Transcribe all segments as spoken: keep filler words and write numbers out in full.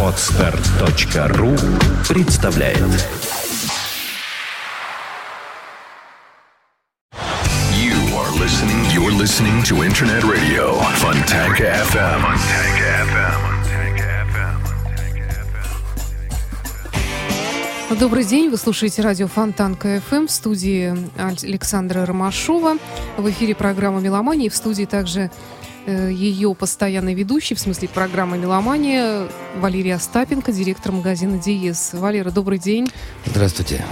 Отстар точка ру представляет. You are listening, you're listening to Internet Radio Фонтанка эф эм. Добрый день, вы слушаете радио Фонтанка эф эм в студии Александра Ромашова. В эфире программа «Меломания», в студии также ее постоянный ведущий, в смысле программы «Меломания», Валерия Остапенко, директор магазина «Диез». Валера, добрый день. Здравствуйте.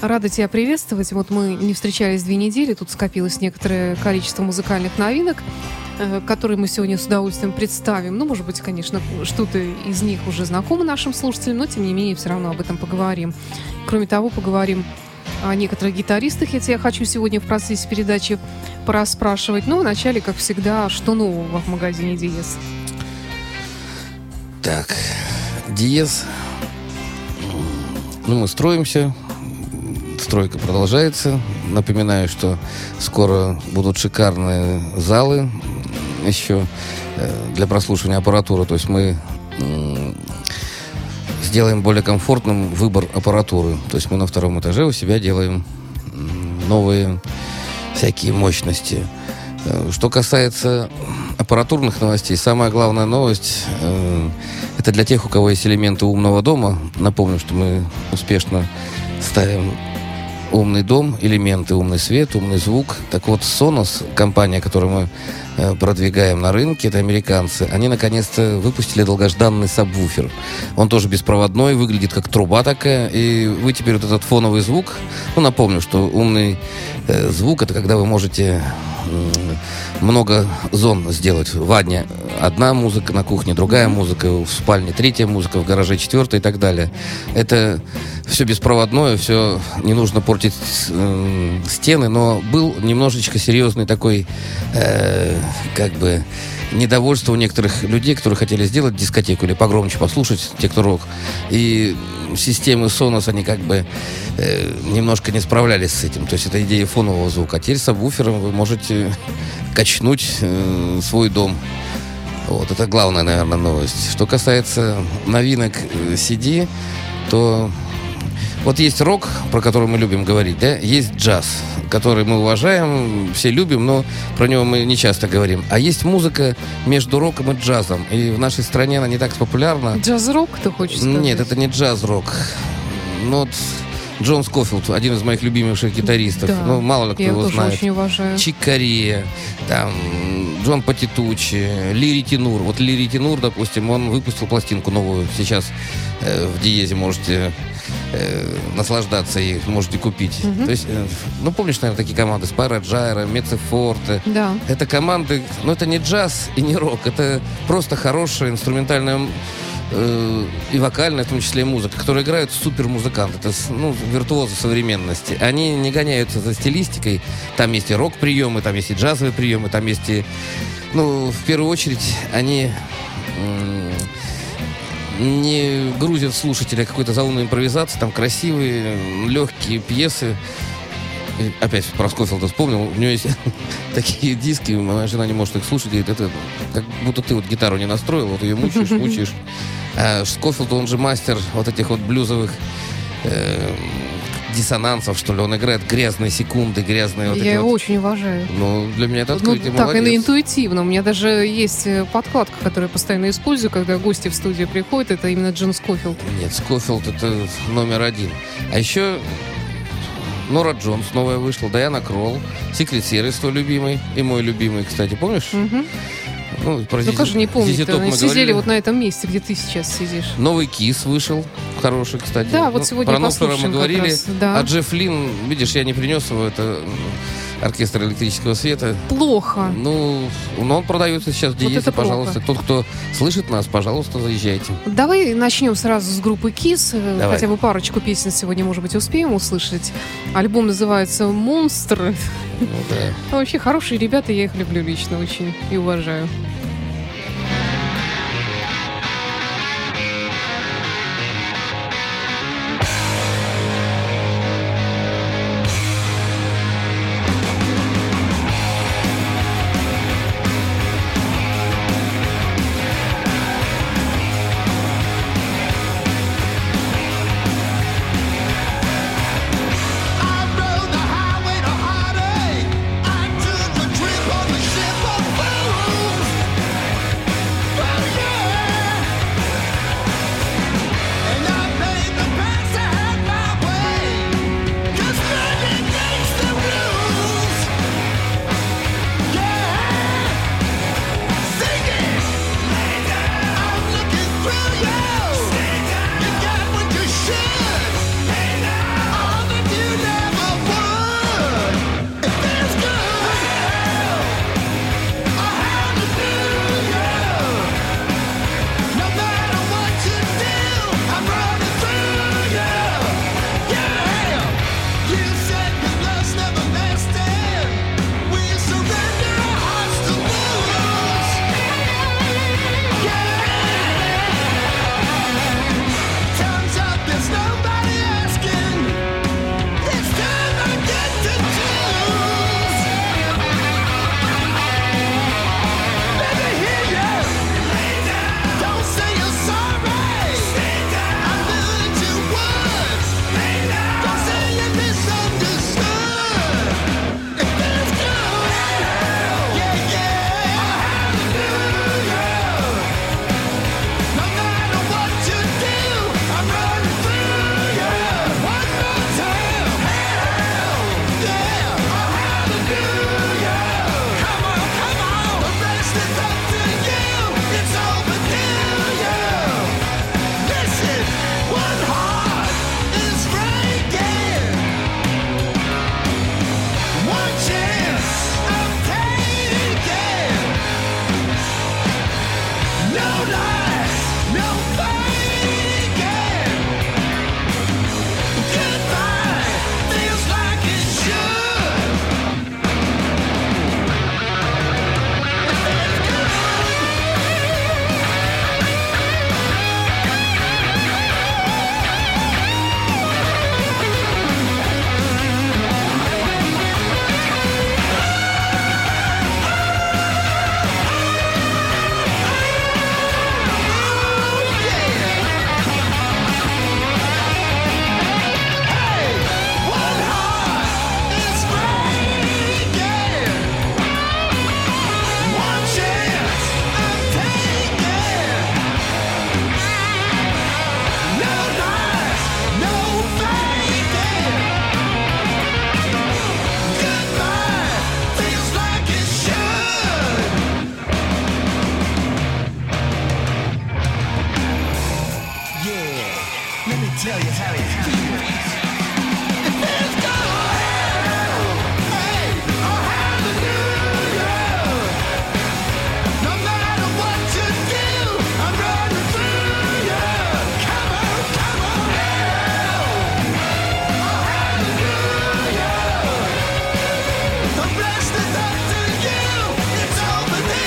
Рада тебя приветствовать. Вот мы не встречались две недели, тут скопилось некоторое количество музыкальных новинок, которые мы сегодня с удовольствием представим. Ну, может быть, конечно, что-то из них уже знакомо нашим слушателям, но, тем не менее, все равно об этом поговорим. Кроме того, поговорим о некоторых гитаристах. Я тебя хочу сегодня в процессе передачи пораспрашивать. Но вначале, как всегда, что нового в магазине «Диез»? Так, «Диез». Ну, мы строимся. Стройка продолжается. Напоминаю, что скоро будут шикарные залы еще для прослушивания аппаратуры. То есть мы сделаем более комфортным выбор аппаратуры. То есть мы на втором этаже у себя делаем новые всякие мощности. Что касается аппаратурных новостей, самая главная новость э, – это для тех, у кого есть элементы умного дома. Напомню, что мы успешно ставим умный дом, элементы, умный свет, умный звук. Так вот, Sonos, компания, которую мы э, продвигаем на рынке, это американцы, они наконец-то выпустили долгожданный сабвуфер. Он тоже беспроводной, выглядит как труба такая, и вы теперь вот этот фоновый звук, ну, напомню, что умный э, звук – это когда вы можете э, много зон сделать. В ванне одна музыка, на кухне другая музыка, в спальне третья музыка, в гараже четвертая и так далее. Это все беспроводное, все не нужно портить стены, но был немножечко серьезный такой э, как бы недовольство у некоторых людей, которые хотели сделать дискотеку или погромче послушать тек-рок. И системы Sonos, они как бы э, немножко не справлялись с этим. То есть это идея фонового звука. А теперь с сабвуфером вы можете качнуть э, свой дом. Вот, это главная, наверное, новость. Что касается новинок си ди, то вот есть рок, про который мы любим говорить, да, есть джаз, который мы уважаем, все любим, но про него мы не часто говорим. А есть музыка между роком и джазом, и в нашей стране она не так популярна. Джаз-рок, ты хочешь сказать? Нет, это не джаз-рок. Но вот Джон Скофилд, один из моих любимейших гитаристов, да, ну, мало ли кто его знает. Чик Корея, там, Джон Патитучи, Лири Тинур. Вот Лири Тинур, допустим, он выпустил пластинку новую. Сейчас э, в Диезе можете э, наслаждаться и можете купить. Угу. То есть, э, ну, помнишь, наверное, такие команды Spyra, Jair, Мецефорте. Да. Это команды, ну, это не джаз и не рок, это просто хорошая инструментальная и вокальная, в том числе и музыка, которые играют супер-музыканты. Это, ну, виртуозы современности. Они не гоняются за стилистикой. Там есть и рок-приемы, там есть и джазовые приемы, там есть и... Ну, в первую очередь, они м- не грузят слушателя какой-то заумной импровизации. Там красивые, легкие пьесы. И опять про Скофилда вспомнил. У него есть такие диски, моя жена не может их слушать. Говорит, это как будто ты вот гитару не настроил, вот ее мучаешь, мучаешь. А Скофилд, он же мастер вот этих вот блюзовых э, диссонансов, что ли. Он играет грязные секунды, грязные... Вот я эти его вот... очень уважаю. Ну, для меня это открытие, ну, молодец. Так, и интуитивно. У меня даже есть подкладка, которую я постоянно использую, когда гости в студию приходят. Это именно Джон Скофилд. Нет, Скофилд — это номер один. А еще... Нора Джонс новая вышла, Дайана Кролл, Секрет Сервис твой любимый, и мой любимый, кстати, помнишь? Угу. Ну, про ну, как же не помнить, мы сидели говорили. Вот на этом месте, где ты сейчас сидишь. Новый Kiss вышел, хороший, кстати. Да, вот сегодня ну, про послушаем мы говорили, как раз. Да. А Джефф Лин, видишь, я не принес его, это Оркестр Электрического Света. Плохо. Ну, но он продается сейчас в Диезе, вот пожалуйста. Плохо. Тот, кто слышит нас, пожалуйста, заезжайте. Давай начнем сразу с группы Kiss. Давай. Хотя бы парочку песен сегодня, может быть, успеем услышать. Альбом называется «Монстр». Ну, да. Вообще хорошие ребята, я их люблю лично очень и уважаю. tell you, tell you, tell you. It feels good. Hey, I have to do you. No matter what you do, I'm running through you. Come on, come on, hey, I have to do you. The rest is up to you. It's overdue.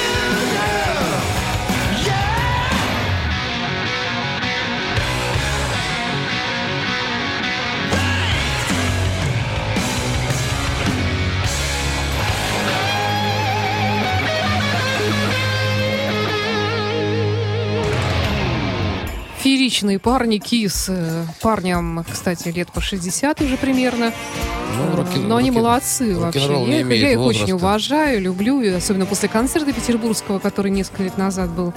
Фееричные парни Kiss. Парням, кстати, лет по шестьдесят уже примерно. Ну, руки, Но они руки, молодцы вообще. Я, я их возраста. Очень уважаю, люблю. И особенно после концерта петербургского, который несколько лет назад был.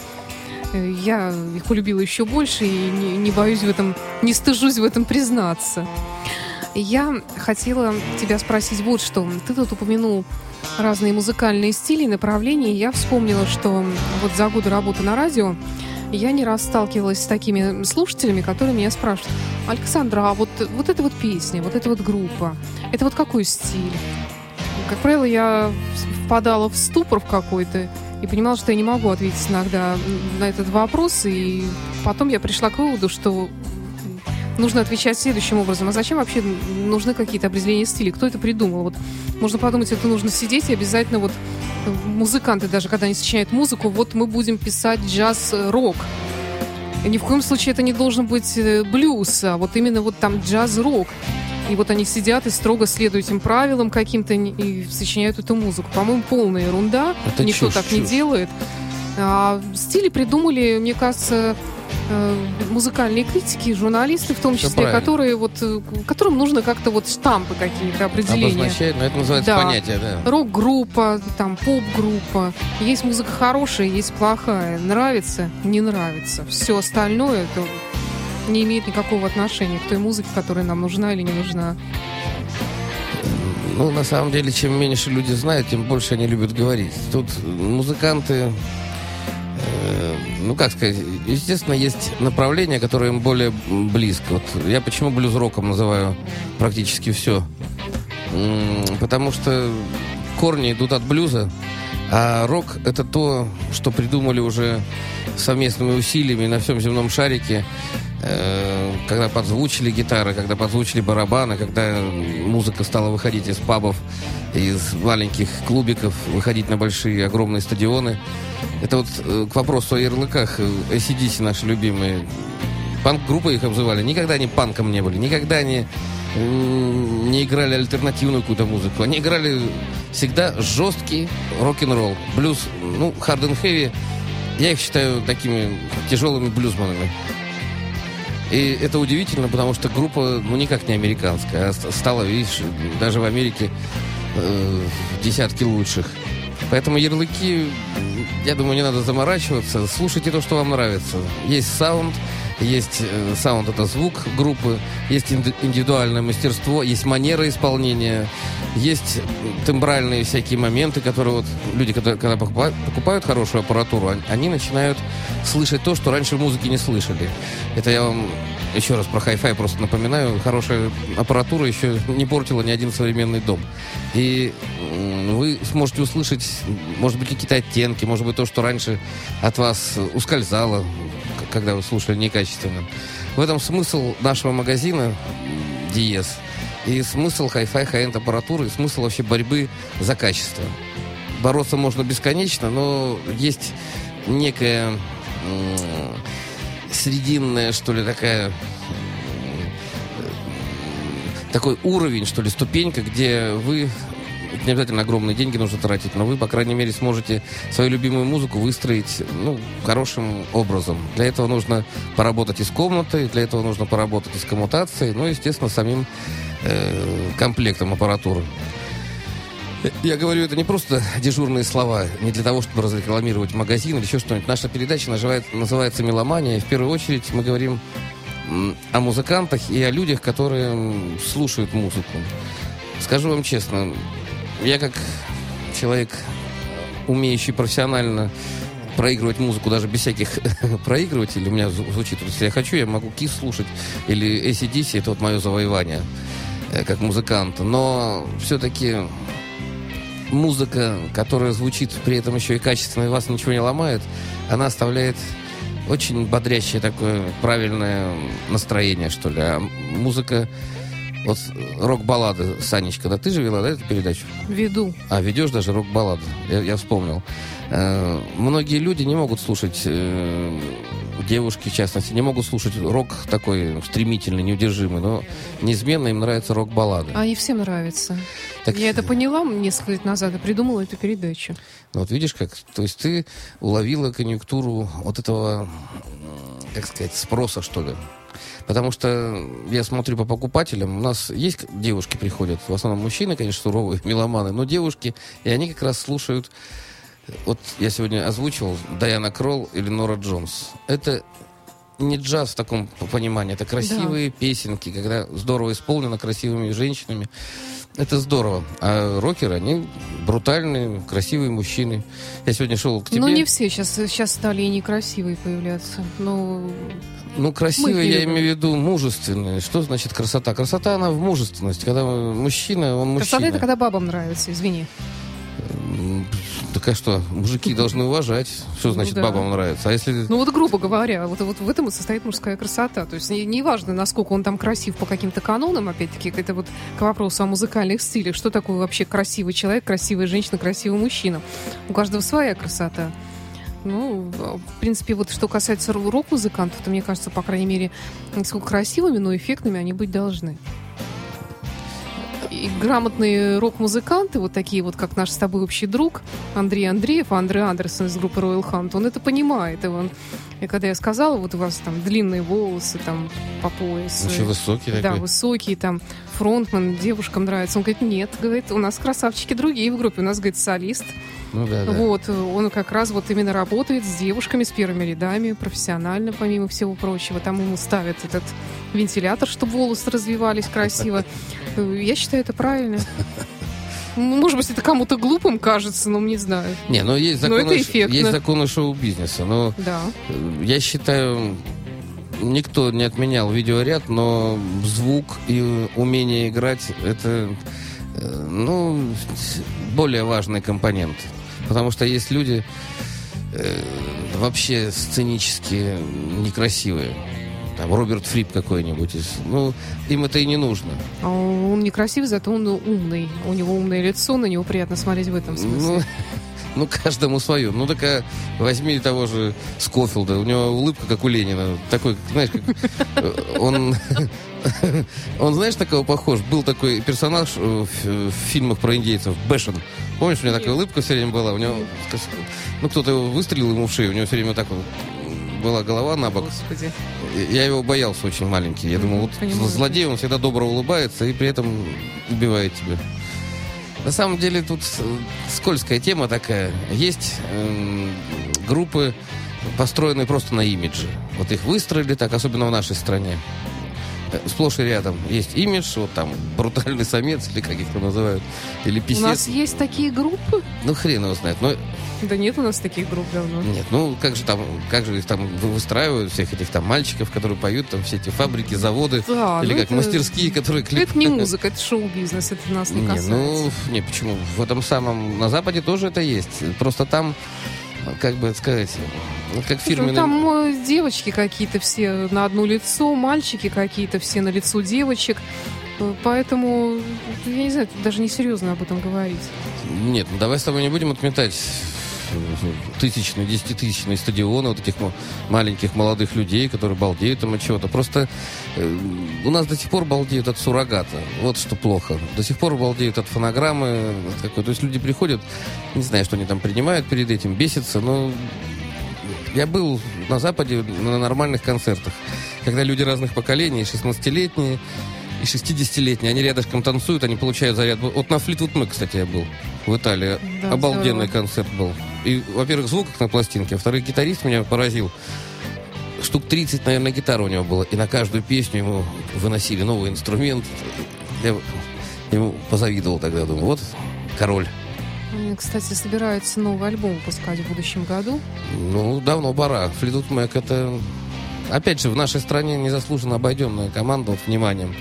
Я их полюбила еще больше и не, не боюсь в этом, не стыжусь в этом признаться. Я хотела тебя спросить вот что. Ты тут упомянул разные музыкальные стили, направления. Я вспомнила, что вот за годы работы на радио я не раз сталкивалась с такими слушателями, которые меня спрашивают: Александра, а вот, вот эта вот песня, вот эта вот группа, это вот какой стиль? Как правило, я впадала в ступор в какой-то и понимала, что я не могу ответить иногда на этот вопрос. И потом я пришла к выводу, что нужно отвечать следующим образом. А зачем вообще нужны какие-то определения стиля? Кто это придумал? Вот можно подумать, это нужно сидеть и обязательно вот музыканты, даже когда они сочиняют музыку, вот мы будем писать джаз-рок. Ни в коем случае это не должен быть блюз, а вот именно вот там джаз-рок. И вот они сидят и строго следуют этим правилам каким-то и сочиняют эту музыку. По-моему, полная ерунда. Это никто чушь, так чушь. не делает. А стили придумали, мне кажется, музыкальные критики, журналисты в том Все числе, правильно. которые вот, которым нужно как-то вот штампы какие-то, определения. Обозначает, но это называется да. понятие, да. Рок-группа, там поп-группа. Есть музыка хорошая, есть плохая. Нравится, не нравится. Все остальное это не имеет никакого отношения к той музыке, которая нам нужна или не нужна. Ну, на самом деле, чем меньше люди знают, тем больше они любят говорить. Тут музыканты... Ну, как сказать, естественно, есть направления, которые им более близко. Вот я почему блюз-роком называю практически все? Потому что корни идут от блюза, а рок — это то, что придумали уже совместными усилиями на всем земном шарике, когда подзвучили гитары, когда подзвучили барабаны, когда музыка стала выходить из пабов, из маленьких клубиков, выходить на большие, огромные стадионы. Это вот к вопросу о ярлыках. эй си/ди си наши любимые. Панк-группы их обзывали. Никогда они панком не были. Никогда они не играли альтернативную какую-то музыку. Они играли всегда жесткий рок-н-ролл. Блюз, ну, hard and heavy. Я их считаю такими тяжелыми блюзманами. И это удивительно, потому что группа, ну, никак не американская, а стала, видишь, даже в Америке э, десятки лучших. Поэтому ярлыки, я думаю, не надо заморачиваться. Слушайте то, что вам нравится. Есть саунд, есть э, саунд — это звук группы, есть инди- индивидуальное мастерство, есть манера исполнения, есть тембральные всякие моменты, которые вот люди, которые, когда покупают хорошую аппаратуру, они, они начинают слышать то, что раньше в музыке не слышали. Это я вам еще раз про хай-фай просто напоминаю. Хорошая аппаратура еще не портила ни один современный дом. И вы сможете услышать, может быть, какие-то оттенки, может быть, то, что раньше от вас ускользало, когда вы слушали некачественно. В этом смысл нашего магазина «Диез», и смысл хай-фай, хай-энд аппаратуры, и смысл вообще борьбы за качество. Бороться можно бесконечно, но есть некая м- срединная, что ли, такая... такой уровень, что ли, ступенька, где вы... Не обязательно огромные деньги нужно тратить, но вы, по крайней мере, сможете свою любимую музыку выстроить, ну, хорошим образом. Для этого нужно поработать и с комнатой, для этого нужно поработать и с коммутацией, ну, естественно, самим э, комплектом аппаратуры. Я говорю, это не просто дежурные слова, не для того, чтобы разрекламировать магазин или еще что-нибудь. Наша передача называется «Меломания», и в первую очередь мы говорим о музыкантах и о людях, которые слушают музыку. Скажу вам честно, я как человек, умеющий профессионально проигрывать музыку даже без всяких проигрывателей. У меня звучит, если я хочу, я могу Kiss слушать или эй си/ди си. Это вот мое завоевание как музыканта. Но все-таки музыка, которая звучит при этом еще и качественно, и вас ничего не ломает, она оставляет очень бодрящее такое правильное настроение, что ли. А музыка... Вот рок-баллады, Санечка, да ты же вела, да, эту передачу? Веду. А, ведешь даже рок-баллады, я, я вспомнил. Э, многие люди не могут слушать, э, девушки, в частности, не могут слушать рок такой стремительный, неудержимый, но неизменно им нравятся рок-баллады. Они всем нравятся. Так... Я это поняла несколько лет назад и придумала эту передачу. Ну, вот видишь как, то есть ты уловила конъюнктуру вот этого, как сказать, спроса, что ли. Потому что я смотрю по покупателям, у нас есть девушки приходят, в основном мужчины, конечно, суровые, меломаны, но девушки, и они как раз слушают, вот я сегодня озвучивал, Дайана Кролл или Нора Джонс. Это не джаз в таком понимании, это красивые да. песенки, когда здорово исполнено красивыми женщинами. Это здорово. А рокеры, они брутальные, красивые мужчины. Я сегодня шел к тебе. Ну, не все сейчас, сейчас стали и некрасивые появляться. Но... Ну, красивые, я имею в виду мужественные. Что значит красота? Красота, она в мужественности. Когда мужчина, он мужчина. Красота — это когда бабам нравится, извини. Так а что? Мужики должны уважать. Что значит ну, да. бабам нравится? А если... Ну вот грубо говоря, вот, вот в этом и состоит мужская красота. То есть не, не важно, насколько он там красив по каким-то канонам, опять-таки, это вот к вопросу о музыкальных стилях. Что такое вообще красивый человек, красивая женщина, красивый мужчина? У каждого своя красота. Ну, в принципе, вот что касается рок-музыкантов, то, мне кажется, по крайней мере, насколько красивыми, но эффектными они быть должны. И грамотные рок-музыканты, вот такие вот, как наш с тобой общий друг Андрей Андреев, Андрей Андерсон из группы Royal Hunt, он это понимает. И, он, и когда я сказала, вот у вас там длинные волосы, там, по поясу. Очень высокий такой. Да, высокий, там, фронтмен, девушкам нравится. Он говорит, нет, говорит, у нас красавчики другие в группе, у нас, говорит, солист. Ну, да, да. Вот, он как раз вот именно работает с девушками, с первыми рядами, профессионально, помимо всего прочего. Там ему ставят этот вентилятор, чтобы волосы развивались красиво. Я считаю, это правильно. Может быть, это кому-то глупым кажется, но не знаю. Не, но есть законы, есть законы шоу-бизнеса. Но да. Я считаю, никто не отменял видеоряд, но звук и умение играть — это, ну, более важный компонент. Потому что есть люди э, вообще сценически некрасивые. Там Роберт Фрип какой-нибудь. Из, ну, им это и не нужно. Он некрасивый, зато он умный. У него умное лицо, на него приятно смотреть в этом смысле. Ну, ну каждому свое. Ну, так а возьми того же Скофилда. У него улыбка, как у Ленина. Такой, знаешь, как... Он... Он, знаешь, такого похож? Был такой персонаж в, в фильмах про индейцев, Бэшен. Помнишь, у него такая улыбка все время была? У него, ну, кто-то его выстрелил ему в шею, у него все время так вот была голова на бок. Господи. Я его боялся очень маленький. Я думал, вот понимаю, злодей, он всегда добро улыбается и при этом убивает тебя. На самом деле тут скользкая тема такая. Есть э, группы, построенные просто на имидже. Вот их выстроили так, особенно в нашей стране. Сплошь и рядом есть имидж, вот там брутальный самец, или как их там называют, или писец. У нас есть такие группы? Ну, хрен его знает. Но... Да нет у нас таких групп давно. Нет, ну как же там, как же их там выстраивают, всех этих там мальчиков, которые поют, там все эти фабрики, заводы, да, или ну как это... мастерские, которые клепают. Это не музыка, это шоу-бизнес, это нас не, не касается. Ну, не, почему? В этом самом, на Западе тоже это есть. Просто там, как бы сказать... Как фирменный... Там девочки какие-то все на одно лицо, мальчики какие-то все на лицо девочек. Поэтому, я не знаю, даже несерьезно об этом говорить. Нет, ну давай с тобой не будем отметать тысячные, десятитысячные стадионы вот этих маленьких молодых людей, которые балдеют там от чего-то. Просто э, у нас до сих пор балдеют от суррогата. Вот что плохо. До сих пор балдеют от фонограммы. От какой-то. То есть люди приходят, не знаю, что они там принимают перед этим, бесятся, но... Я был на Западе на нормальных концертах, когда люди разных поколений, шестнадцатилетние и шестидесятилетние, они рядышком танцуют, они получают заряд. Вот на Fleetwood Mac, кстати, я был в Италии. Да, обалденный здорово. Концерт был. И, во-первых, звук как на пластинке, а во-вторых, гитарист меня поразил. Штук тридцать, наверное, гитар у него было. И на каждую песню ему выносили новый инструмент. Я ему позавидовал тогда, думаю, вот король. Они, кстати, собираются новый альбом выпускать в будущем году. Ну, давно пора. Fleetwood Mac — это... Опять же, в нашей стране незаслуженно обойденная команда вниманием.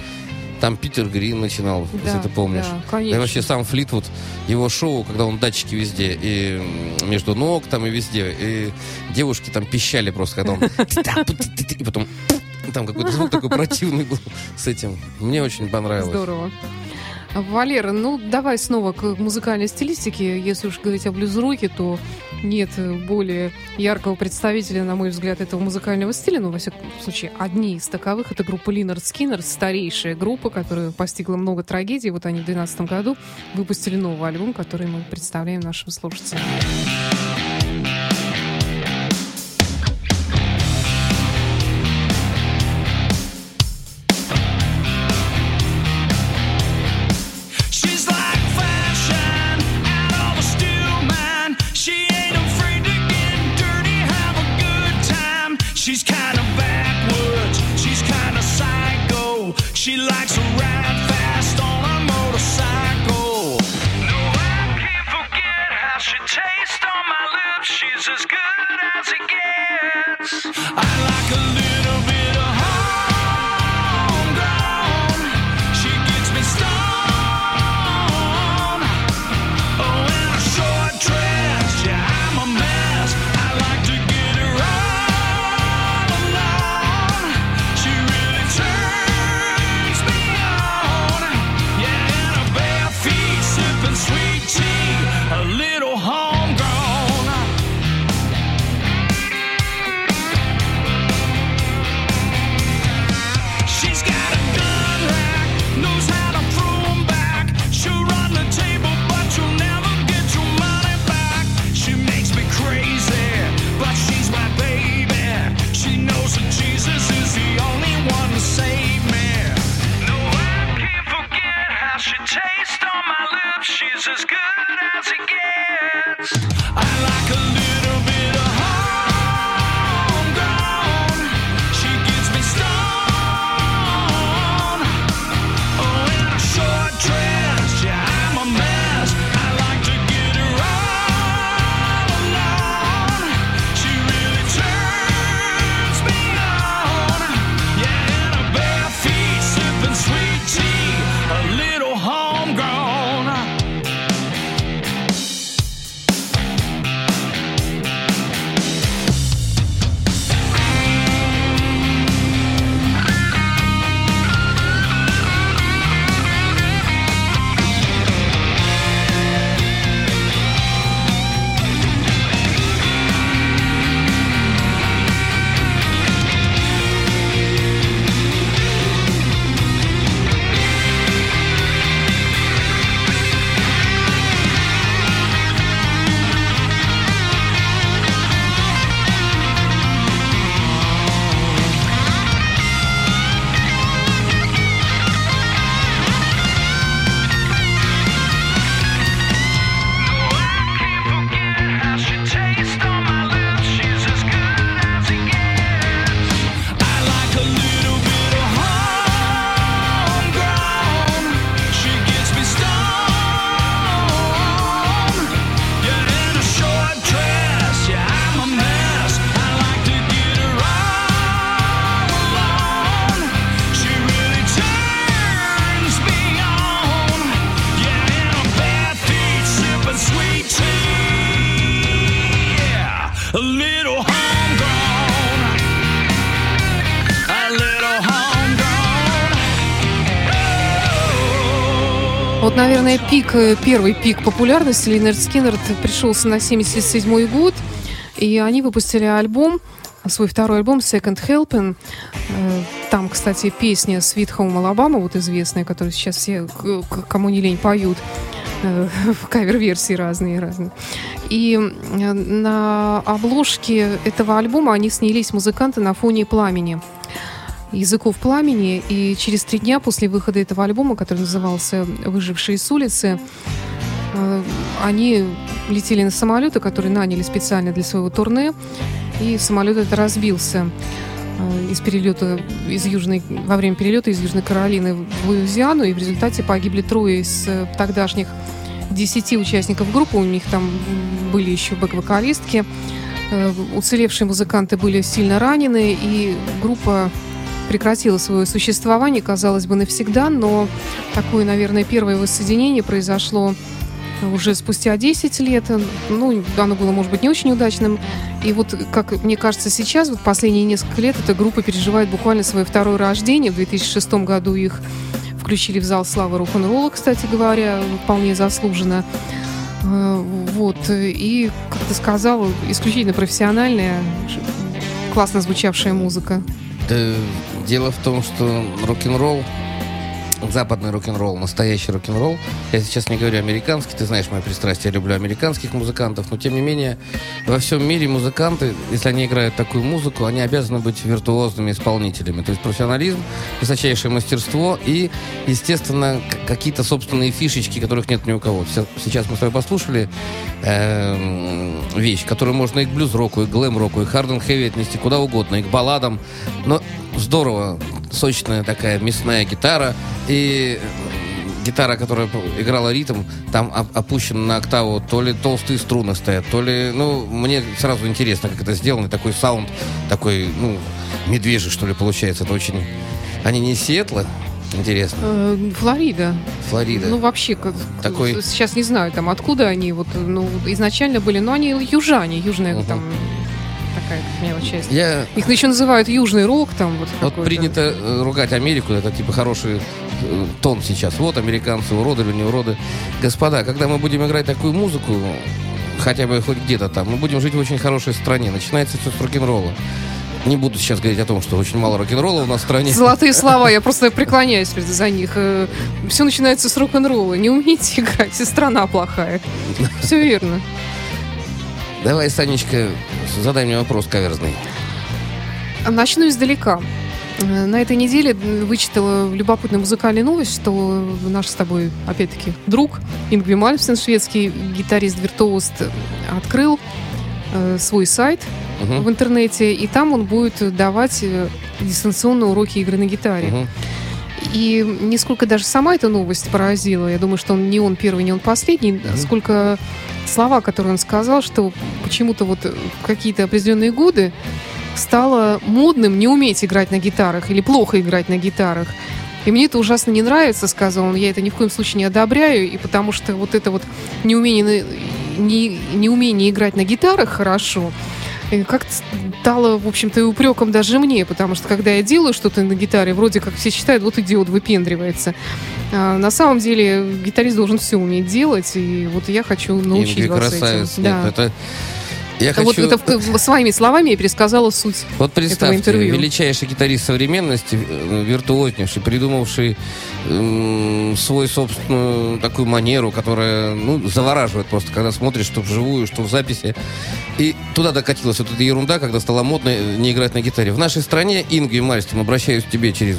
Там Питер Грин начинал, да, если ты помнишь. Да, конечно. И вообще сам Флитвуд, его шоу, когда он датчики везде, и между ног там и везде, и девушки там пищали просто, когда он... И потом там какой-то звук такой противный был с этим. Мне очень понравилось. Здорово. Валера, ну давай снова к музыкальной стилистике. Если уж говорить о блюз-роке, то нет более яркого представителя, на мой взгляд, этого музыкального стиля. Но, во всяком случае, одни из таковых — это группа Lynyrd Skynyrd, старейшая группа, которая постигла много трагедий. Вот они в две тысячи двенадцатом году выпустили новый альбом, который мы представляем нашим слушателям. Вот, наверное, пик, первый пик популярности Lynyrd Skynyrd пришелся на семьдесят седьмой год, и они выпустили альбом, свой второй альбом Second Helping. Там, кстати, песня Sweet Home Alabama, вот известная, которую сейчас все, кому не лень, поют в кавер-версии разные, разные. И на обложке этого альбома они снялись, музыканты, на фоне пламени. «Языков пламени», и через три дня после выхода этого альбома, который назывался «Выжившие с улицы», они летели на самолеты, которые наняли специально для своего турне, и самолет этот разбился из перелета из Южной, во время перелета из Южной Каролины в Луизиану, и в результате погибли трое из тогдашних десяти участников группы, у них там были еще бэк-вокалистки. Уцелевшие музыканты были сильно ранены, и группа прекратила свое существование, казалось бы, навсегда, но такое, наверное, первое воссоединение произошло уже спустя десять лет. Ну, оно было, может быть, не очень удачным. И вот, как мне кажется, сейчас, вот последние несколько лет, эта группа переживает буквально свое второе рождение. В две тысячи шестом году их включили в зал славы рок-н-ролла, кстати говоря, вполне заслуженно. Вот. И, как ты сказал, исключительно профессиональная, классно звучавшая музыка. Да, дело в том, что рок-н-ролл, западный рок-н-ролл, настоящий рок-н-ролл. Я сейчас не говорю американский, ты знаешь мои пристрастия, я люблю американских музыкантов, но тем не менее во всем мире музыканты, если они играют такую музыку, они обязаны быть виртуозными исполнителями. То есть профессионализм, высочайшее мастерство и, естественно, какие-то собственные фишечки, которых нет ни у кого. Сейчас мы с вами послушали вещь, которую можно и к блюз-року, и к глэм-року, и к харден-хэви отнести куда угодно, и к балладам. Но здорово, сочная такая мясная гитара. И гитара, которая играла ритм, там опущена на октаву. То ли толстые струны стоят, то ли... Ну, мне сразу интересно, как это сделано. Такой саунд, такой, ну, медвежий, что ли, получается. Это очень... Они не из Сиэтла? Интересно. Флорида. Флорида. Ну, вообще, как... Такой... сейчас не знаю, там, откуда они вот, ну, изначально были. Но они южане, южная, угу. там... Такая мелочь. Я... Их еще называют южный рок там. Вот, вот принято ругать Америку, это типа хороший э, тон сейчас. Вот американцы, уроды или не уроды. Господа, когда мы будем играть такую музыку, хотя бы хоть где-то там, мы будем жить в очень хорошей стране. Начинается все с рок-н-ролла. Не буду сейчас говорить о том, что очень мало рок-н-ролла у нас в стране. Золотые слова, я просто преклоняюсь за них. Все начинается с рок-н-ролла. Не умеете играть, и страна плохая. Все верно. Давай, Санечка, задай мне вопрос каверзный. Начну издалека. На этой неделе вычитала любопытную музыкальную новость, что наш с тобой, опять-таки, друг Ингви Мальмстин, шведский гитарист-виртуост, открыл э, свой сайт uh-huh. в интернете, и там он будет давать дистанционные уроки игры на гитаре. Uh-huh. И не сколько даже сама эта новость поразила, я думаю, что он не он первый, не он последний, да. сколько слова, которые он сказал, что почему-то вот в какие-то определенные годы стало модным не уметь играть на гитарах или плохо играть на гитарах. И мне это ужасно не нравится, сказал он, я это ни в коем случае не одобряю, и потому что вот это вот неумение, не, неумение играть на гитарах хорошо... Как-то стало, в общем-то, и упреком даже мне, потому что, когда я делаю что-то на гитаре, вроде как все считают, вот идиот выпендривается. А на самом деле гитарист должен все уметь делать, и вот я хочу научить Ингви вас красавец. Этим. Нет, да. это... Я хочу... Вот это своими словами я пересказала суть вот представьте, этого интервью. Величайший гитарист современности, виртуознейший, придумавший эм, свою собственную такую манеру, которая, ну, завораживает просто, когда смотришь, что вживую, что в записи. И туда докатилась вот эта ерунда, когда стало модно не играть на гитаре. В нашей стране, Ингви Мальмстин, обращаюсь к тебе через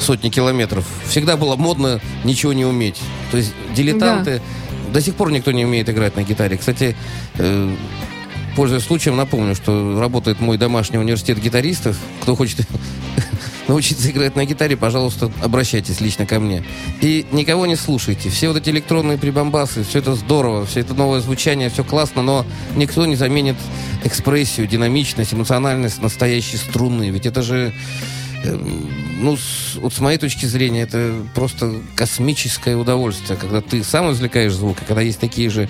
сотни километров, всегда было модно ничего не уметь. То есть дилетанты... Да. До сих пор никто не умеет играть на гитаре. Кстати... Э- Пользуясь случаем, напомню, что работает мой домашний университет гитаристов. Кто хочет научиться играть на гитаре, пожалуйста, обращайтесь лично ко мне. И никого не слушайте. Все вот эти электронные прибамбасы, все это здорово, все это новое звучание, все классно, но никто не заменит экспрессию, динамичность, эмоциональность настоящей струны. Ведь это же... Ну, с, вот с моей точки зрения, это просто космическое удовольствие, когда ты сам извлекаешь звук, и когда есть такие же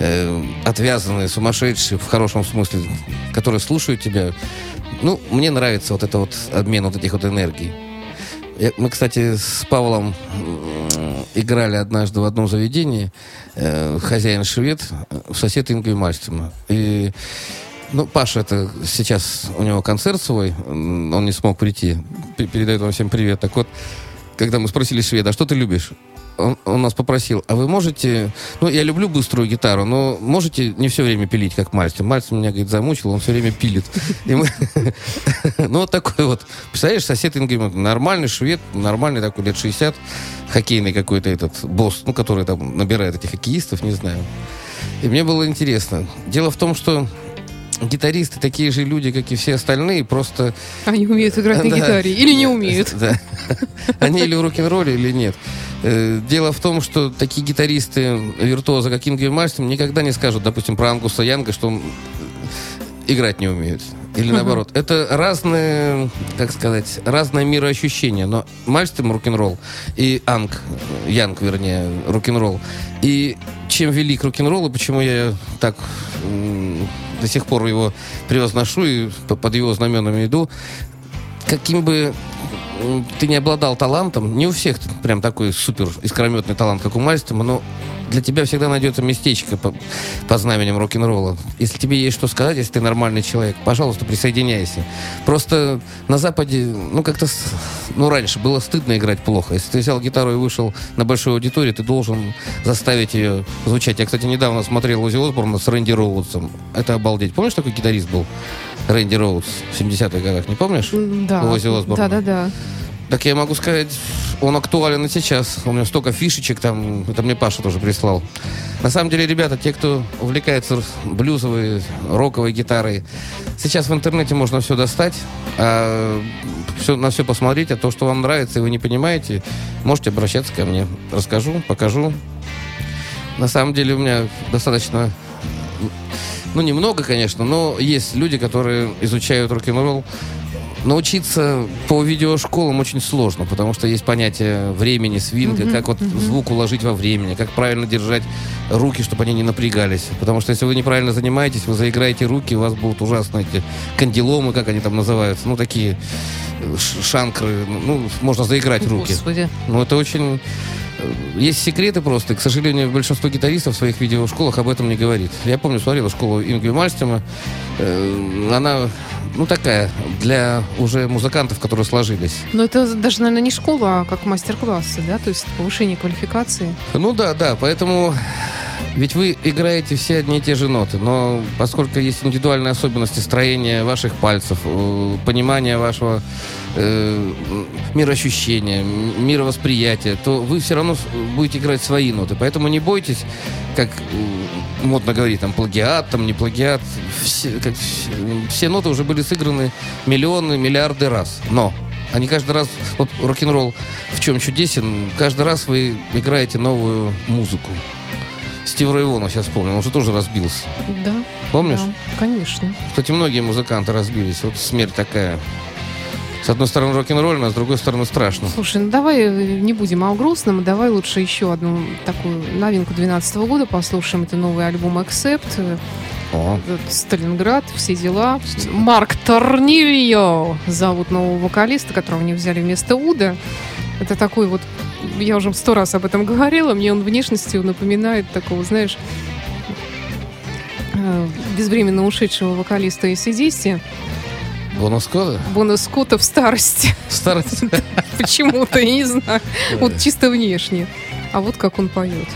э, отвязанные, сумасшедшие, в хорошем смысле, которые слушают тебя. Ну, мне нравится вот этот вот обмен вот этих вот энергий. Я, мы, кстати, с Павлом э, играли однажды в одном заведении, э, хозяин швед, сосед Ингви Мальмстина. И... Ну, Паша, это сейчас у него концерт свой, он не смог прийти, передает вам всем привет. Так вот, когда мы спросили шведа, а что ты любишь? Он, он нас попросил, а вы можете... Ну, я люблю быструю гитару, но можете не все время пилить, как Мальмстин? Мальмстин меня, говорит, замучил, он все время пилит. Ну, вот такой вот. Представляешь, сосед Ингви, нормальный швед, нормальный такой, лет шестьдесят, хоккейный какой-то этот босс, ну, который там набирает этих хоккеистов, не знаю. И мне было интересно. Дело в том, что гитаристы такие же люди, как и все остальные, просто... Они умеют играть на гитаре или не умеют. Они или в рок-н-ролле, или нет. Дело в том, что такие гитаристы-виртуозы, как Ингви Мальмстин, никогда не скажут, допустим, про Ангуса Янга, что он играть не умеет. Или наоборот. Это разные, как сказать, разное мироощущение. Но Мальмстин рок-н-ролл и Анг, Янг, вернее, рок-н-ролл. И чем велик рок-н-ролл, и почему я так м- до сих пор его превозношу и под его знаменами иду, каким бы ты не обладал талантом, не у всех прям такой супер искрометный талант, как у Мальмстина, но для тебя всегда найдется местечко по, по знаменем рок-н-ролла. Если тебе есть что сказать, если ты нормальный человек, пожалуйста, присоединяйся. Просто на Западе, ну, как-то, ну, раньше было стыдно играть плохо. Если ты взял гитару и вышел на большую аудиторию, ты должен заставить ее звучать. Я, кстати, недавно смотрел Ози Осборна с Рэнди Роудсом. Это обалдеть. Помнишь, такой гитарист был? Рэнди Роудс в семидесятых годах, не помнишь? Да. Ози Осборна. Да, да, да. Так я могу сказать, он актуален и сейчас. У меня столько фишечек там, это мне Паша тоже прислал. На самом деле, ребята, те, кто увлекается блюзовой, роковой гитарой, сейчас в интернете можно все достать, а все, на все посмотреть, а то, что вам нравится и вы не понимаете, можете обращаться ко мне. Расскажу, покажу. На самом деле у меня достаточно... Ну, немного, конечно, но есть люди, которые изучают рок-н-ролл. Научиться по видеошколам очень сложно, потому что есть понятие времени, свинга, mm-hmm, как вот mm-hmm. звук уложить во времени, как правильно держать руки, чтобы они не напрягались. Потому что если вы неправильно занимаетесь, вы заиграете руки, у вас будут ужасные эти кандиломы, как они там называются, ну, такие шанкры, ну, можно заиграть руки. Господи. Ну, это очень... Есть секреты просто. К сожалению, большинство гитаристов в своих видеошколах об этом не говорит. Я помню, смотрела школу Ингви Мальмстина. Она, ну, такая, для уже музыкантов, которые сложились. Но это даже, наверное, не школа, а как мастер-классы, да? То есть повышение квалификации. Ну да, да. Поэтому... Ведь вы играете все одни и те же ноты, но поскольку есть индивидуальные особенности строения ваших пальцев, понимания вашего э, мироощущения, мировосприятия, то вы все равно будете играть свои ноты. Поэтому не бойтесь, как модно говорить, там плагиат, там не плагиат. Все, как, все ноты уже были сыграны миллионы, миллиарды раз. Но они каждый раз... Вот рок-н-ролл в чем чудесен. Каждый раз вы играете новую музыку. Стива Райвона сейчас вспомнил, он же тоже разбился. Да. Помнишь? Да, конечно. Кстати, многие музыканты разбились. Вот смерть такая. С одной стороны рок-н-ролльно, а с другой стороны страшно. Слушай, ну давай не будем о грустном, давай лучше еще одну такую новинку две тысячи двенадцатого года послушаем. Это новый альбом Accept. О. Сталинград, все дела. Марк Торнильо зовут нового вокалиста, которого они взяли вместо Уда. Это такой вот, я уже сто раз об этом говорила, мне он внешностью напоминает такого, знаешь, безвременно ушедшего вокалиста эй си/ди си. Бона Скотта? Бона Скотта в старости. В старости? Почему-то, я не знаю. Вот чисто внешне. А вот как он поет.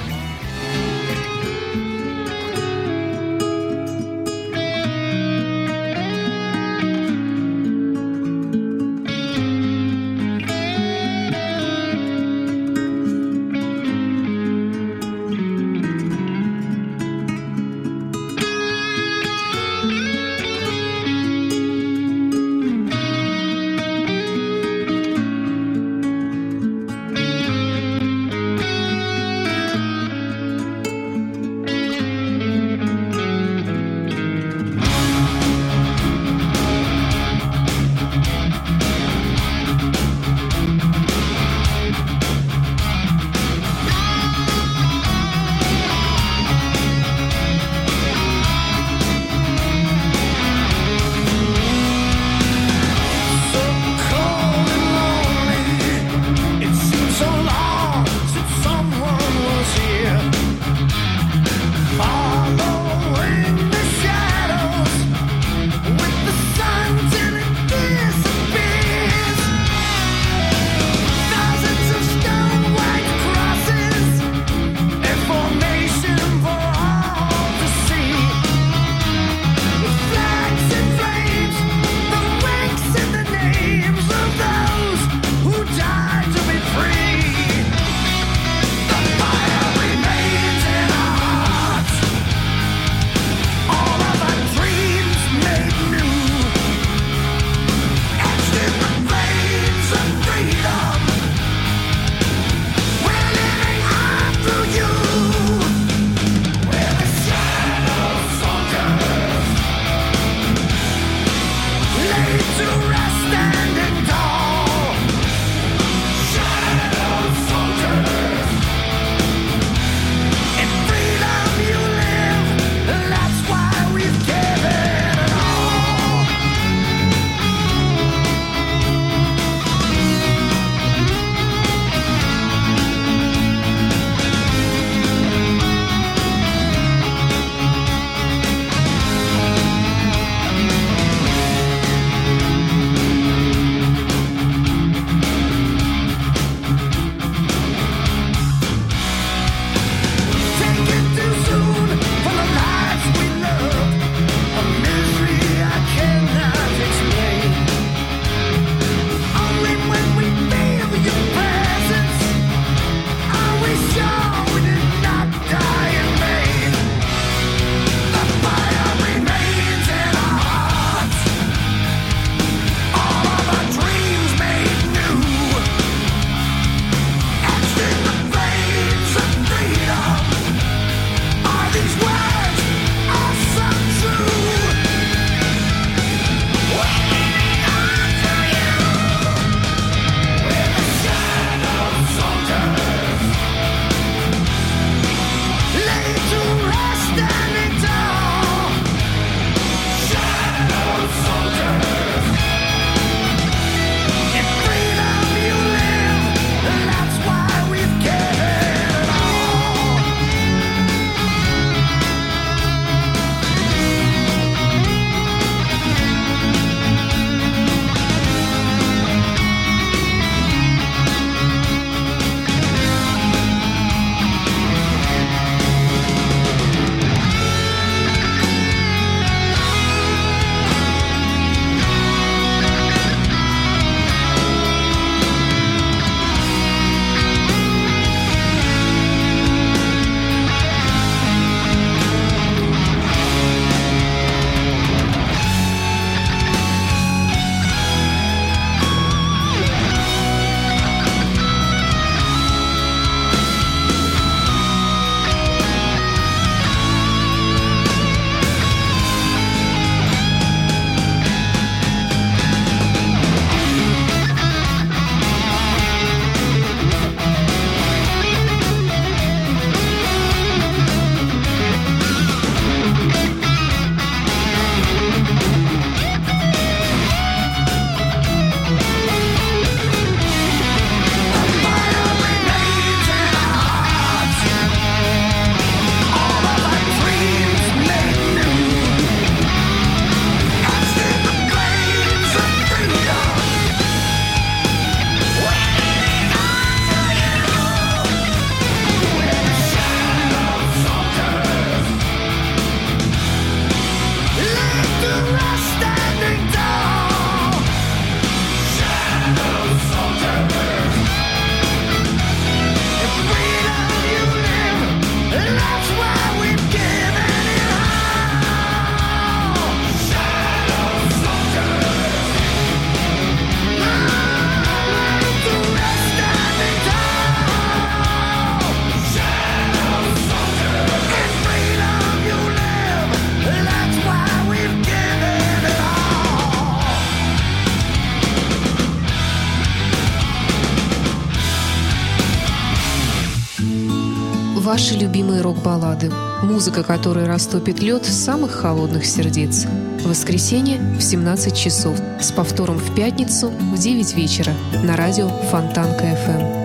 Ваши любимые рок-баллады. Музыка, которая растопит лед самых холодных сердец. В воскресенье в семнадцать часов. С повтором в пятницу в девять вечера на радио Фонтанка эф эм.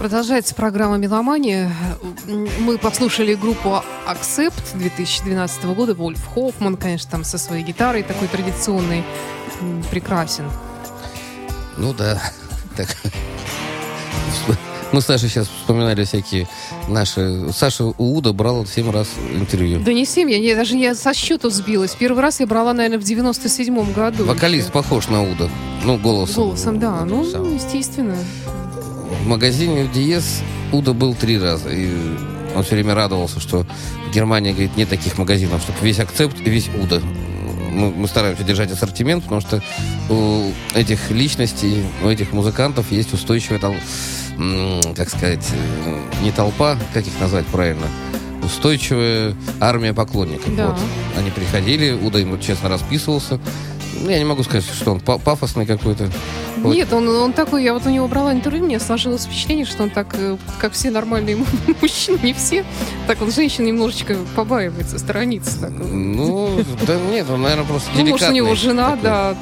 Продолжается программа «Меломания». Мы послушали группу Accept две тысячи двенадцатого года. Вольф Хоффман, конечно, там со своей гитарой, такой традиционный, прекрасен. Ну да. Так. Мы с Сашей сейчас вспоминали всякие наши... Саша у Уда брала семь раз интервью. Да не семь, я не, даже я со счету сбилась. Первый раз я брала, наверное, в девяносто седьмом году. Вокалист еще похож на Уда. Ну, голосом. Голосом, да. Голосом. Ну, голосом. Естественно. В магазине в Диез Уда был три раза. И он все время радовался, что Германия, говорит, нет таких магазинов, чтобы весь Accept и весь Уда. Мы, мы стараемся держать ассортимент, потому что у этих личностей, у этих музыкантов есть устойчивая, там, как сказать, не толпа, как их назвать правильно, устойчивая армия поклонников. Да. Вот. Они приходили, Уда им честно расписывался. Я не могу сказать, что он пафосный какой-то. Вот. Нет, он, он такой, я вот у него брала интервью, мне сложилось впечатление, что он так, как все нормальные мужчины, не все, так он женщин немножечко побаивается, сторонится. Так. Ну, да нет, он, наверное, просто деликатный. Ну, может, у него жена, да,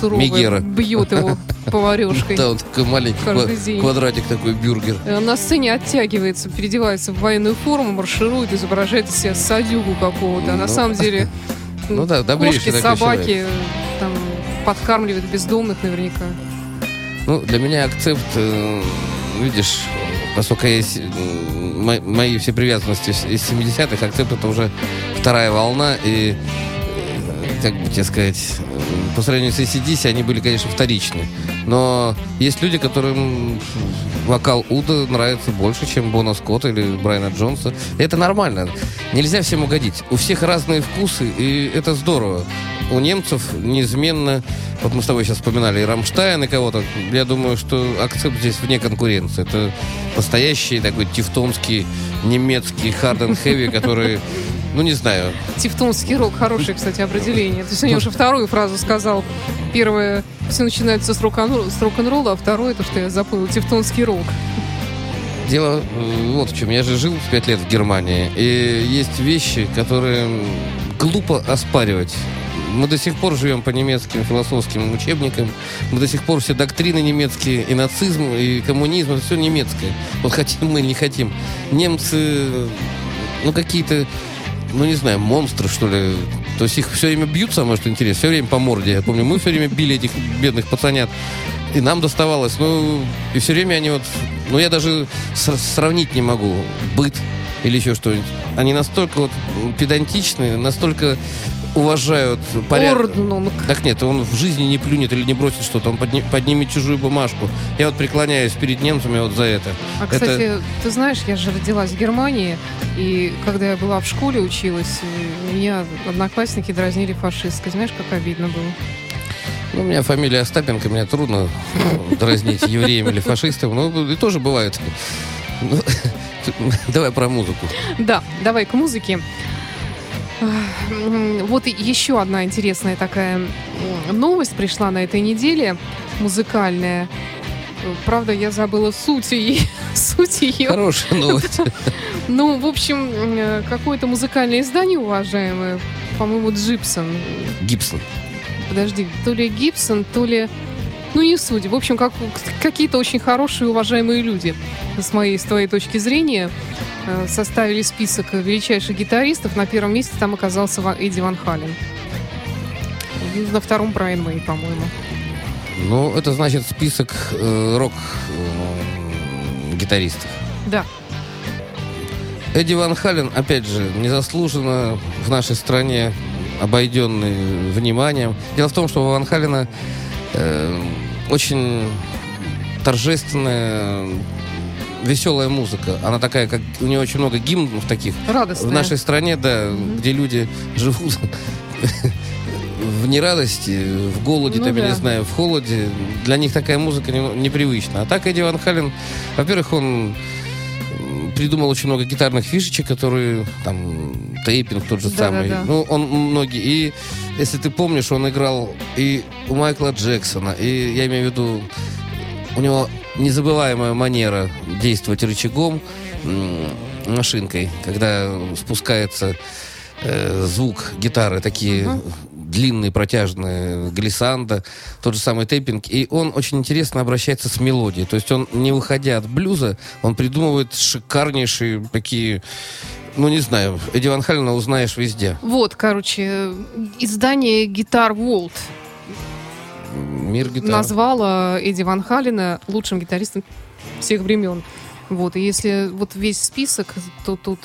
суровая, бьет его поварёшкой. Да, он такой маленький квадратик, такой бюргер. Он на сцене оттягивается, переодевается в военную форму, марширует, изображает из себя садюгу какого-то, а на самом деле кошки, собаки, там, подкармливает бездомных наверняка. Ну, для меня Accept, э, видишь, поскольку я, мо, мои все привязанности из семидесятых, Accept это уже вторая волна, и, как бы тебе сказать, по сравнению с эй си/ди си они были, конечно, вторичны. Но есть люди, которым вокал Уда нравится больше, чем Бона Скотта или Брайана Джонса. И это нормально. Нельзя всем угодить. У всех разные вкусы, и это здорово. У немцев неизменно, вот мы с тобой сейчас вспоминали и Рамштайн, и кого-то, я думаю, что Accept здесь вне конкуренции. Это настоящий такой тевтонский, немецкий hard and heavy, который, ну не знаю. Тевтонский рок, хорошее, кстати, определение. Ты сегодня уже вторую фразу сказал. Первое, все начинается с рок-н-ролла, а второе, то, что я запомнил, тевтонский рок. Дело вот в чем. Я же жил пять лет в Германии, и есть вещи, которые глупо оспаривать. Мы до сих пор живем по немецким философским учебникам. Мы до сих пор все доктрины немецкие, и нацизм, и коммунизм, это все немецкое. Вот хотим мы, не хотим. Немцы, ну, какие-то, ну, не знаю, монстры, что ли. То есть их все время бьют, самое что интересно, все время по морде. Я помню, мы все время били этих бедных пацанят. И нам доставалось. Ну, и все время они вот... Ну, я даже сравнить не могу. Быт или еще что-нибудь. Они настолько вот педантичны, настолько... уважают порядок. Так нет, он в жизни не плюнет или не бросит что-то, он подни- поднимет чужую бумажку. Я вот преклоняюсь перед немцами вот за это. А, это... кстати, ты знаешь, я же родилась в Германии, и когда я была в школе, училась, меня одноклассники дразнили фашисткой. Знаешь, как обидно было? Ну, у меня фамилия Остапенко, меня трудно дразнить евреем или фашистом, но и тоже бывает. Давай про музыку. Да, давай к музыке. Вот еще одна интересная такая новость пришла на этой неделе, музыкальная. Правда, я забыла суть ее. Суть ее. Хорошая новость. Ну, в общем, какое-то музыкальное издание, уважаемое, по-моему, Джипсон. Гибсон. Подожди, то ли Гибсон, то ли... Ну, не суть. В общем, как, какие-то очень хорошие, уважаемые люди, с моей, с твоей точки зрения, составили список величайших гитаристов. На первом месте там оказался Эдди Ван Хален. На втором Брайан Мэй, по-моему. Ну, это значит список э, рок-гитаристов. Э, да. Эдди Ван Хален, опять же, незаслуженно в нашей стране обойденный вниманием. Дело в том, что у Ван Халена э, очень торжественная... веселая музыка. Она такая, как... У нее очень много гимнов таких. Радостная. В нашей стране, да, mm-hmm. где люди живут в нерадости, в голоде, ну, там, да. я не знаю, в холоде. Для них такая музыка непривычна. А так Эдди Ван Хален, во-первых, он придумал очень много гитарных фишечек, которые там тейпинг тот же да, самый. Да, да. Ну, он многие. И если ты помнишь, он играл и у Майкла Джексона, и я имею в виду, у него незабываемая манера действовать рычагом, машинкой, когда спускается э, звук гитары, такие uh-huh. длинные, протяжные, глиссанда, тот же самый тейпинг. И он очень интересно обращается с мелодией. То есть он, не выходя от блюза, он придумывает шикарнейшие такие... Ну, не знаю, Эдди Ван Халена узнаешь везде. Вот, короче, издание Guitar World Мир гитар. Назвала Эдди Ван Халена лучшим гитаристом всех времен. Вот, и если вот весь список, то тут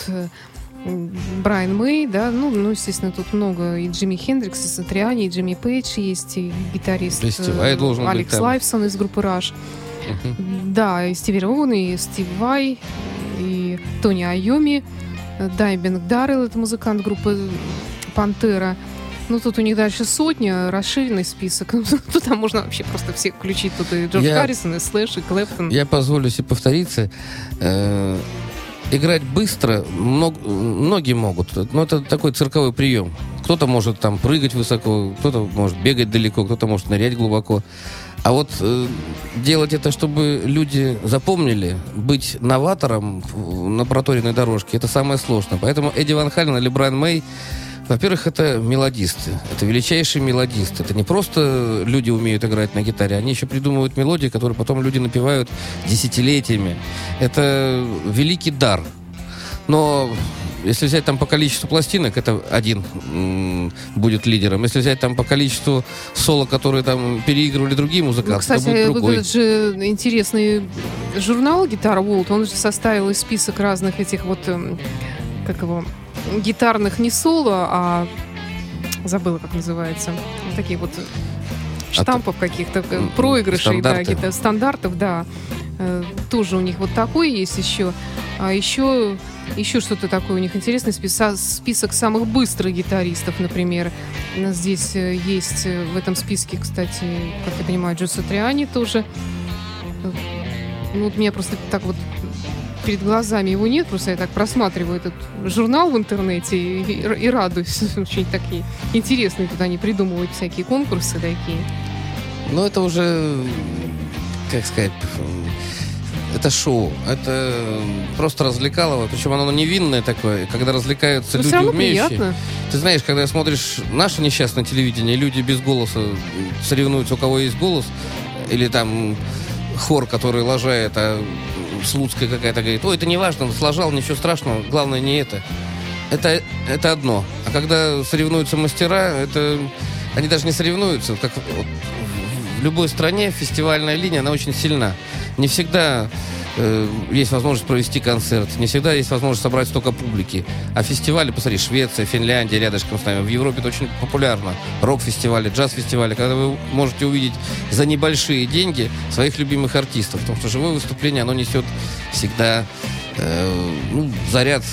Брайан Мэй, да, ну, ну, естественно, тут много и Джимми Хендрикс, и Сатриани, и Джимми Пейдж есть, и гитарист э, Алекс быть, Лайфсон из группы Rush. Uh-huh. Да, и Стиви Роуэн, и Стив Вай, и Тони Айоми, Дайбинг Даррелл, это музыкант группы Пантера. Ну, тут у них дальше сотня, расширенный список. Тут там можно вообще просто всех включить. Тут и Джордж я, Харрисон, и Слэш, и Клэптон. Я позволю себе повториться. Э-э- играть быстро много, многие могут. Но это такой цирковой прием. Кто-то может там прыгать высоко, кто-то может бегать далеко, кто-то может нырять глубоко. А вот э, делать это, чтобы люди запомнили, быть новатором на проторенной дорожке, это самое сложное. Поэтому Эдди Ван Хален или Брайан Мэй, во-первых, это мелодисты, это величайшие мелодисты. Это не просто люди умеют играть на гитаре, они еще придумывают мелодии, которые потом люди напевают десятилетиями. Это великий дар. Но если взять там по количеству пластинок, это один м- будет лидером. Если взять там по количеству соло, которые там переигрывали другие музыканты, ну, кстати, это будет другой. Вот этот же интересный журнал Guitar World, он же составил список разных этих вот, как его... гитарных не соло, а забыла, как называется. Вот такие вот штампов а каких-то, проигрышей, да, каких-то стандартов, да. Э, тоже у них вот такой есть еще. А еще, еще что-то такое у них интересное. Список, список самых быстрых гитаристов, например. Здесь есть в этом списке, кстати, как я понимаю, Джо Сатриани тоже. Ну, вот меня просто так вот перед глазами его нет, просто я так просматриваю этот журнал в интернете и, и, и радуюсь. Очень такие интересные тут они придумывают всякие конкурсы такие. Ну, это уже, как сказать, это шоу. Это просто развлекалово, причем оно невинное такое, когда развлекаются но люди умеющие. Приятно. Ты знаешь, когда смотришь наше несчастное телевидение, люди без голоса соревнуются, у кого есть голос, или там хор, который лажает, а Слуцкая какая-то говорит, ой, это не важно, сложал, ничего страшного, главное не это. Это, это одно. А когда соревнуются мастера, это они даже не соревнуются. Как вот, в любой стране фестивальная линия, она очень сильна. Не всегда э, есть возможность провести концерт, не всегда есть возможность собрать столько публики. А фестивали, посмотри, Швеция, Финляндия рядышком с нами. В Европе это очень популярно. Рок-фестивали, джаз-фестивали, когда вы можете увидеть за небольшие деньги своих любимых артистов. Потому что живое выступление, оно несет всегда э, ну, заряд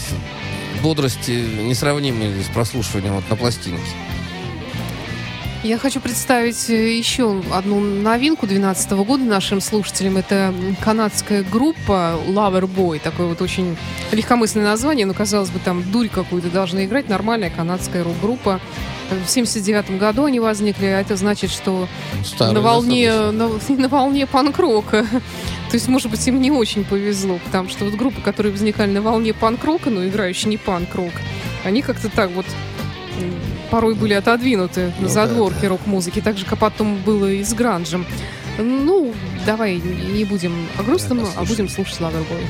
бодрости, несравнимый с прослушиванием вот, на пластинке. Я хочу представить еще одну новинку две тысячи двенадцатого года нашим слушателям. Это канадская группа Loverboy. Такое вот очень легкомысленное название, но, казалось бы, там дурь какую-то должна играть. Нормальная канадская рок-группа. В семьдесят девятом году они возникли, а это значит, что Старый, на волне, на, на волне панк-рока. То есть, может быть, им не очень повезло, потому что вот группы, которые возникали на волне панк-рока, но играющие не панк-рок, они как-то так вот... порой были отодвинуты ну, на задворки да, да. рок-музыки, так же, как потом было и с гранжем. Ну, давай не будем о грустном, а будем слушать Loverboy.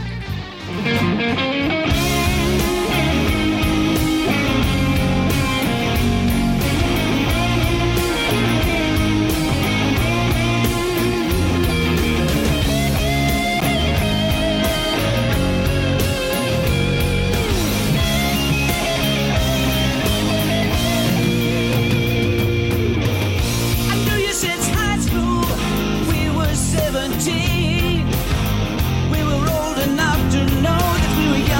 We were old enough to know that we were young.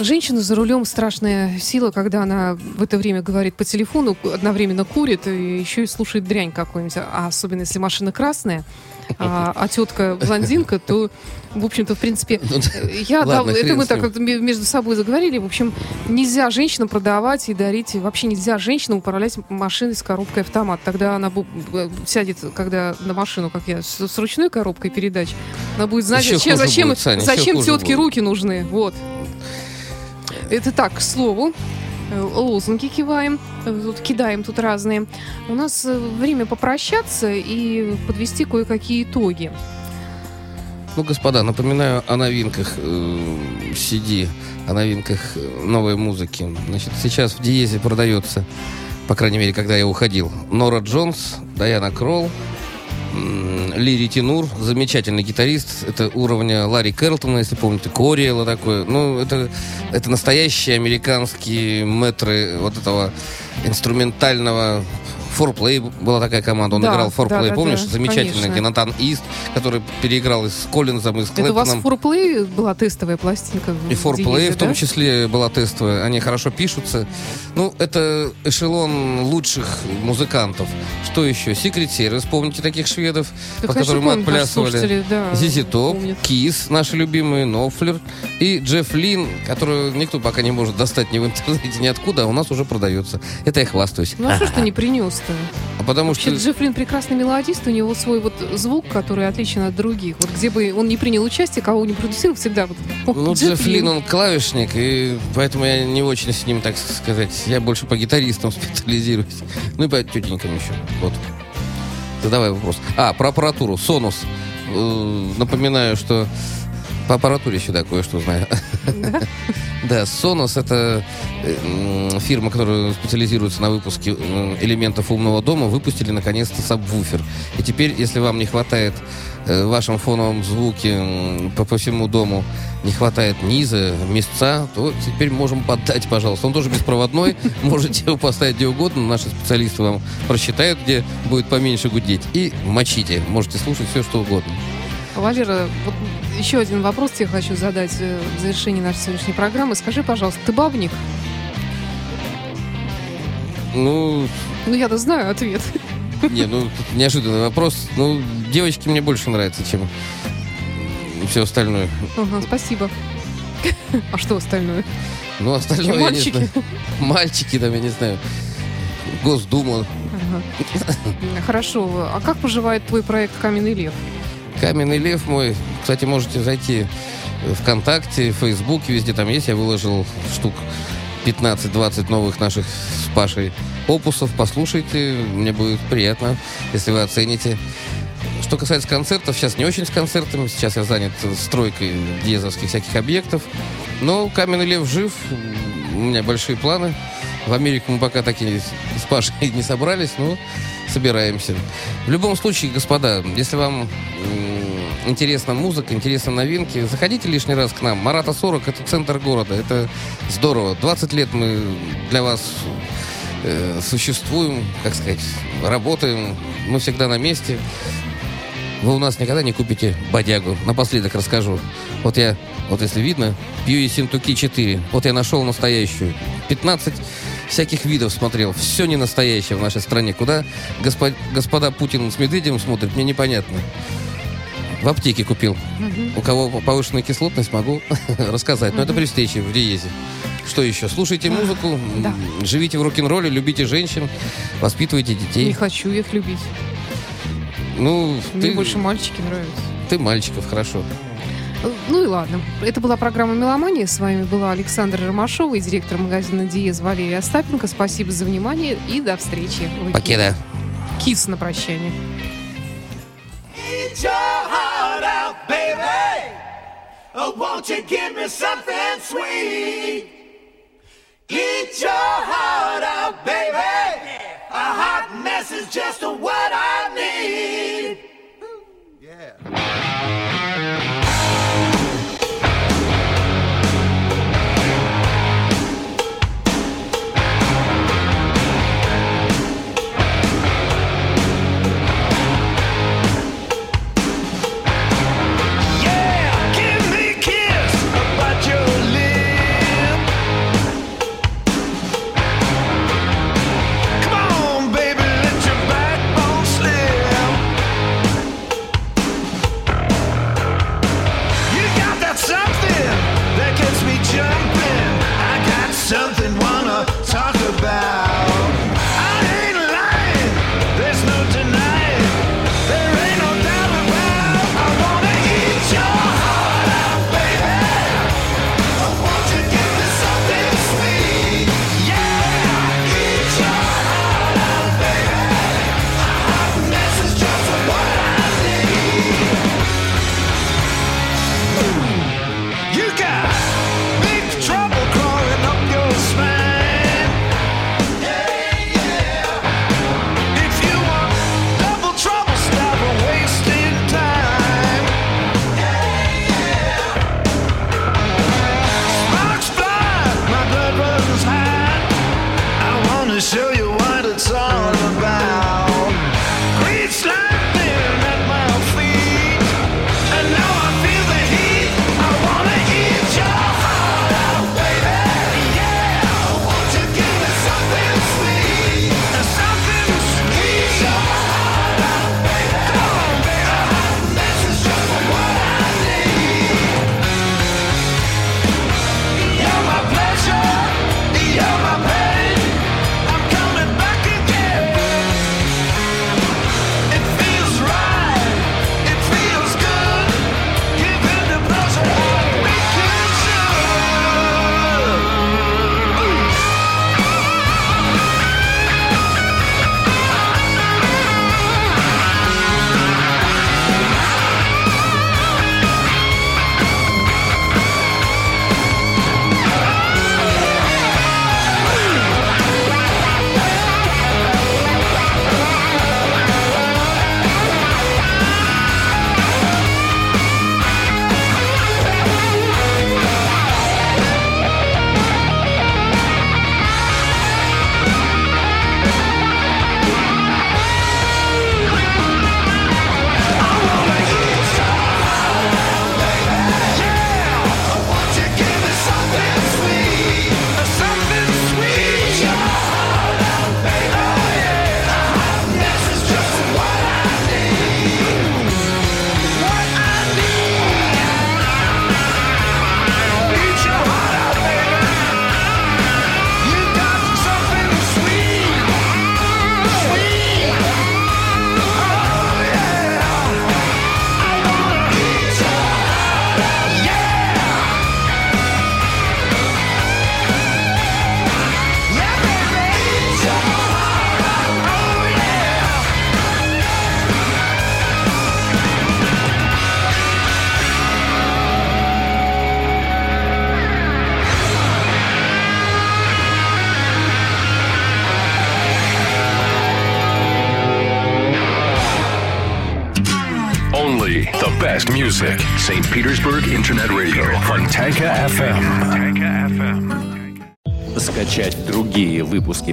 Женщина за рулем — страшная сила, когда она в это время говорит по телефону, одновременно курит и еще и слушает дрянь какую-нибудь. А особенно если машина красная, а, а тетка блондинка, то, в общем-то, в принципе, я дав... это мы так между собой заговорили. В общем, нельзя женщинам продавать и дарить, и вообще нельзя женщинам управлять машиной с коробкой автомат. Тогда она бу... сядет, когда на машину, как я, с ручной коробкой передач, она будет знать, зачем, зачем, зачем тетке руки нужны. Вот. Это так, к слову. Лозунги киваем, тут кидаем тут разные. У нас время попрощаться и подвести кое-какие итоги. Ну, господа, напоминаю о новинках си ди, о новинках новой музыки. Значит, сейчас в Диезе продается, по крайней мере, когда я уходил, Нора Джонс, Дайана Кролл, Лири Тинур, замечательный гитарист. Это уровня Ларри Кэрлтона, если помните, Кориэла такой. Ну, это, это настоящие американские мэтры вот этого инструментального... Форплей, была такая команда, он да, играл Форплей, да, помнишь? Да, замечательный, конечно. Генатан Ист, который переиграл и с Коллинзом, и с Клэптоном. Это у вас Форплей была тестовая пластинка? И Форплей в том да? числе была тестовая, они хорошо пишутся. Ну, это эшелон лучших музыкантов. Что еще? Secret Service, помните таких шведов, да, по которым мы отплясывали? Да, Зизи Топ, Kiss, наши любимые, Нофлер, и Джефф Лин, которого никто пока не может достать ни в интернете, ни откуда, а у нас уже продается. Это я хвастаюсь. Ну, а что ж ты не принес? А потому вообще, что... Джефф Лин прекрасный мелодист, у него свой вот звук, который отличен от других. Вот где бы он не принял участие, кого не продюсировал, всегда вот... О, ну, Джефф, Джефф Лин, он клавишник, и поэтому я не очень с ним, так сказать, я больше по гитаристам специализируюсь. Ну и по тетенькам еще. Вот. Задавай вопрос. А, про аппаратуру. Sonos. Напоминаю, что по аппаратуре сюда кое-что знаю. Да? Да, Sonos — это фирма, которая специализируется на выпуске элементов умного дома. Выпустили, наконец-то, сабвуфер. И теперь, если вам не хватает в вашем фоновом звуке по, по всему дому, не хватает низа, места, то теперь можем поддать, пожалуйста. Он тоже беспроводной, можете его поставить где угодно. Наши специалисты вам просчитают, где будет поменьше гудеть. И мочите, можете слушать все, что угодно. Валера, вот еще один вопрос тебе хочу задать в завершении нашей сегодняшней программы. Скажи, пожалуйста, ты бабник? Ну... Ну, я-то знаю ответ. Не, ну, неожиданный вопрос. Ну, девочки мне больше нравятся, чем все остальное. Ага, спасибо. А что остальное? Ну, остальное, я не знаю. Мальчики там, я не знаю. Госдума. Ага. Хорошо. А как поживает твой проект «Каменный лев»? «Каменный лев» мой. Кстати, можете зайти в ВКонтакте, в Фейсбуке, везде там есть. Я выложил штук пятнадцать-двадцать новых наших с Пашей опусов. Послушайте, мне будет приятно, если вы оцените. Что касается концертов, сейчас не очень с концертами. Сейчас я занят стройкой диезовских всяких объектов. Но «Каменный лев» жив. У меня большие планы. В Америку мы пока такие с Пашей не собрались, но собираемся. В любом случае, господа, если вам интересна музыка, интересны новинки, заходите лишний раз к нам. Марата сорок, это центр города, это здорово. двадцать лет мы для вас э, существуем, как сказать, работаем, мы всегда на месте. Вы у нас никогда не купите бодягу. Напоследок расскажу. Вот я, вот если видно, пью Синтуки четыре. Вот я нашел настоящую. пятнадцать всяких видов смотрел. Все не настоящее в нашей стране. Куда госпо- господа Путин с Медведевым смотрят, мне непонятно. В аптеке купил. Mm-hmm. У кого повышенная кислотность, могу рассказать. Mm-hmm. Но это при встрече в Диезе. Что еще? Слушайте музыку, да. Живите в рок-н-ролле, любите женщин, воспитывайте детей. Не хочу их любить. Ну, Мне ты... больше мальчики нравятся. Ты мальчиков, хорошо. Ну и ладно. Это была программа «Меломания». С вами была Александра Ромашова и директор магазина «Диез» Валерия Остапенко. Спасибо за внимание и до встречи. Покеда. Kiss на прощание. Yeah, give me a kiss about your lips. quality, the best music. Saint Petersburg Internet Radio. Фонтанка эф эм. Скачать другие выпуски